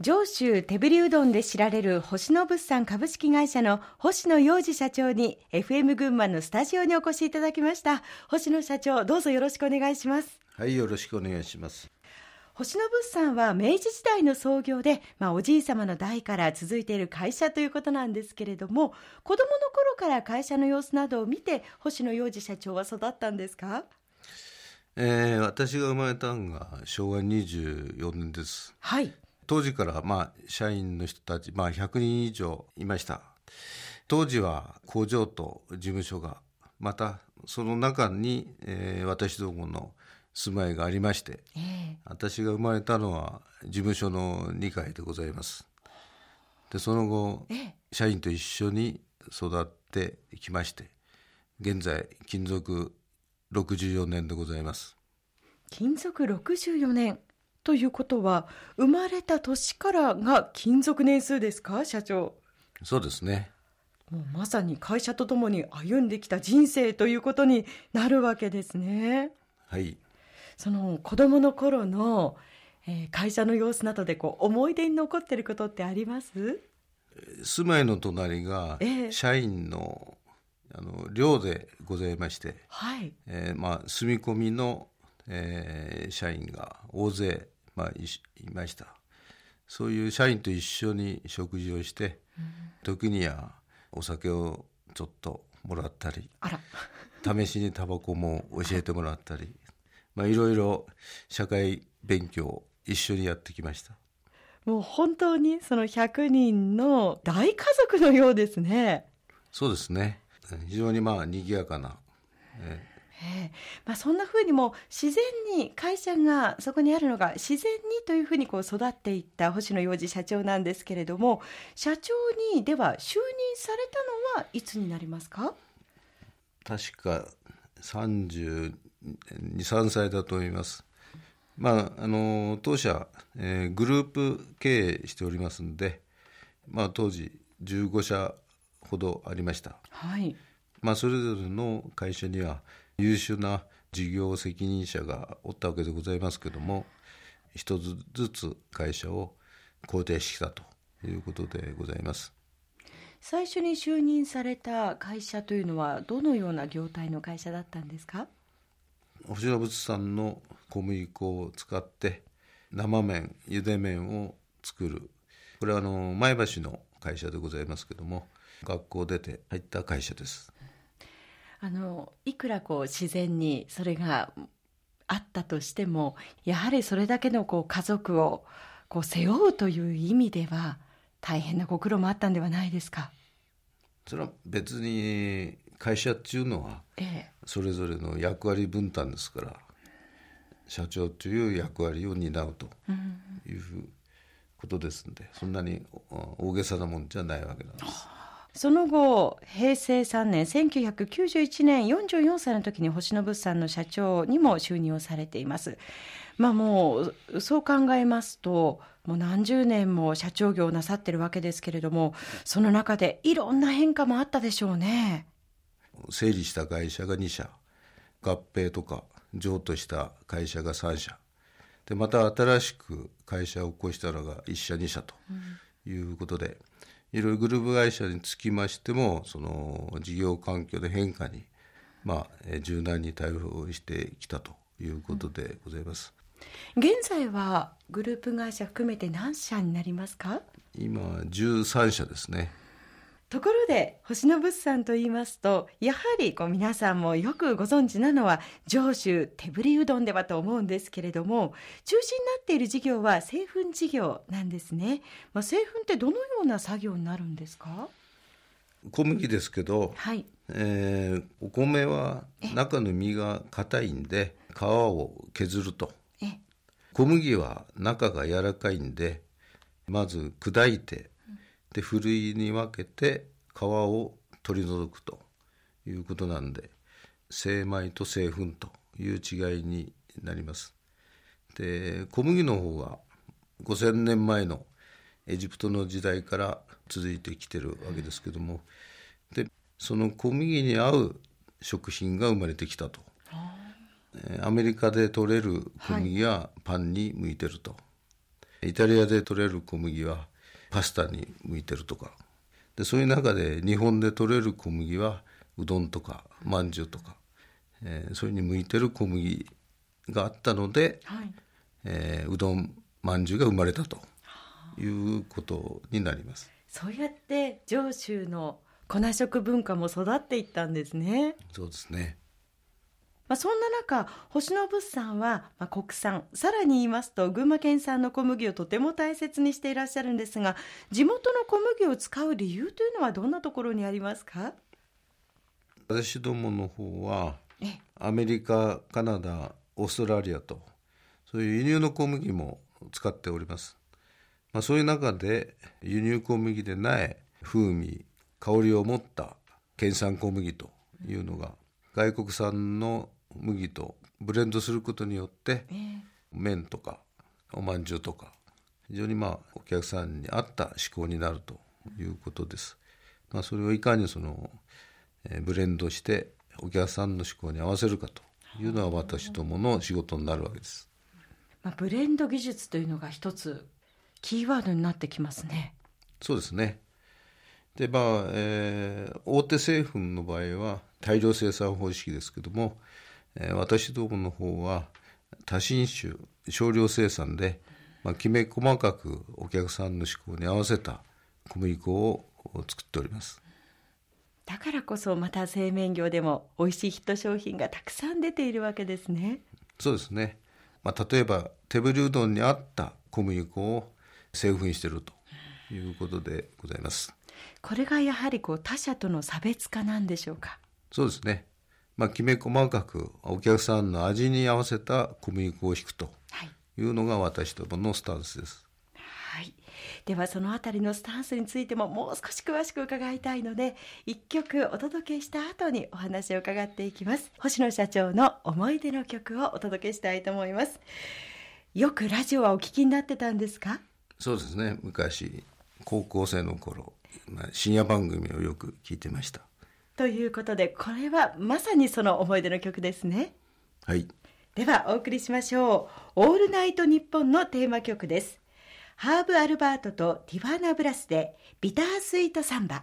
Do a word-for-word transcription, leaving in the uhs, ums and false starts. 上州手ぶりうどんで知られる星野物産株式会社の星野洋二社長に エフエム 群馬のスタジオにお越しいただきました。星野社長、どうぞよろしくお願いします。はい、よろしくお願いします。星野物産は明治時代の創業で、まあ、おじい様の代から続いている会社ということなんですけれども、子どもの頃から会社の様子などを見て星野洋二社長は育ったんですか？えー、私が生まれたのがしょうがにじゅうよねんです。はい。当時からまあ社員の人たち、まあ、ひゃくにん以上いました。当時は工場と事務所が、またその中に、えー、私どもの住まいがありまして、えー、私が生まれたのは事務所のにかいでございます。でその後、えー、社員と一緒に育ってきまして、現在勤続ろくじゅうよねんでございます。勤続ろくじゅうよねんということは、生まれた年からが勤続年数ですか、社長？そうですね。もうまさに会社とともに歩んできた人生ということになるわけですね。はい。その子供の頃の、えー、会社の様子などでこう思い出に残っていることってあります？住まいの隣が社員の、えー、あの寮でございまして、はい、えーまあ、住み込みの、えー、社員が大勢まあ、い, いました。そういう社員と一緒に食事をして、うん、時にはお酒をちょっともらったり、あら試しにタバコも教えてもらったり、まあ、いろいろ社会勉強を一緒にやってきました。もう本当にそのひゃくにんの大家族のようですね。そうですね。非常にまあ賑やかな、えーえーまあ、そんな風にも自然に会社がそこにあるのが自然にという風にこう育っていった星野洋二社長なんですけれども、社長にでは就任されたのはいつになりますか？確かさんじゅうに、さんさいだと思います。まあ、あの当社、えー、グループ経営しておりますので、まあ、当時じゅうごしゃほどありました。はい。まあ、それぞれの会社には優秀な事業責任者がおったわけでございますけども、一つずつ会社を肯定してきたということでございます。最初に就任された会社というのはどのような業態の会社だったんですか？星野物産の小麦粉を使って生麺、ゆで麺を作る、これはあの前橋の会社でございますけども、学校出て入った会社です。あのいくらこう自然にそれがあったとしても、やはりそれだけのこう家族をこう背負うという意味では大変なご苦労もあったんではないですか？それは別に会社っていうのはそれぞれの役割分担ですから、ええ、社長という役割を担うということですので、うん、そんなに大げさなもんじゃないわけなんです。その後、へいせいさんねんせんきゅうひゃくきゅうじゅういちねんよんじゅうよんさいの時に星野物産の社長にも就任をされています。まあ、もうそう考えますと、もう何十年も社長業をなさっているわけですけれども、その中でいろんな変化もあったでしょうね。整理した会社がにしゃ、合併とか譲渡した会社がさんしゃで、また新しく会社を起こしたのがいっしゃにしゃということで、うん、いろいろグループ会社につきましても、その事業環境の変化に、まあ、柔軟に対応してきたということでございます。うん、現在はグループ会社含めて何社になりますか？今じゅうさんしゃですね。ところで星野物産といいますと、やはりこう皆さんもよくご存知なのは上州手ぶりうどんではと思うんですけれども、中心になっている事業は製粉事業なんですね。まあ、製粉ってどのような作業になるんですか？小麦ですけど、はい、えー、お米は中の実が硬いんで皮を削ると、え小麦は中が柔らかいんでまず砕いて、でふるいに分けて皮を取り除くということなんで、精米と製粉という違いになります。で小麦の方がごせんねんまえのエジプトの時代から続いてきてるわけですけども、でその小麦に合う食品が生まれてきたと。アメリカで取れる小麦はパンに向いてると、はい、イタリアで取れる小麦はパスタに向いてるとか、でそういう中で日本で取れる小麦はうどんとかまんじゅうとか、えー、それに向いてる小麦があったので、はい、えー、うどんまんじゅうが生まれたということになります。そうやって上州の粉食文化も育っていったんですね。そうですね。まあ、そんな中、星野物産は国産、さらに言いますと群馬県産の小麦をとても大切にしていらっしゃるんですが、地元の小麦を使う理由というのはどんなところにありますか？私どもの方はアメリカ、カナダ、オーストラリアとそういう輸入の小麦も使っております。まあ、そういう中で輸入小麦でない風味、香りを持った県産小麦というのが外国産の麦とブレンドすることによって、えー、麺とかおまんじゅうとか非常にまあお客さんに合った嗜好になるということです。まあ、それをいかにその、えー、ブレンドしてお客さんの嗜好に合わせるかというのは私どもの仕事になるわけです。まあ、ブレンド技術というのが一つキーワードになってきますね。そうですね。でまあえー、大手製粉の場合は大量生産方式ですけども、えー、私どもの方は多品種少量生産で、まあ、きめ細かくお客さんの嗜好に合わせた小麦粉を作っております。だからこそまた製麺業でもおいしいヒット商品がたくさん出ているわけですね。そうですね。まあ、例えば手ぶりうどんに合った小麦粉を製粉しているということでございます。これがやはりこう他社との差別化なんでしょうか？そうですね。まあ、きめ細かくお客さんの味に合わせた小麦粉をひくというのが私どものスタンスです。はいはい、ではそのあたりのスタンスについてももう少し詳しく伺いたいので、いっきょくお届けした後にお話を伺っていきます。星野社長の思い出の曲をお届けしたいと思います。よくラジオはお聞きになってたんですか？そうですね。昔高校生の頃、深夜番組をよく聞いてました。ということで、これはまさにその思い出の曲ですね。はい。ではお送りしましょう。オールナイトニッポンのテーマ曲です。ハーブ・アルバートとティファーナ・ブラスでビタースイートサンバ。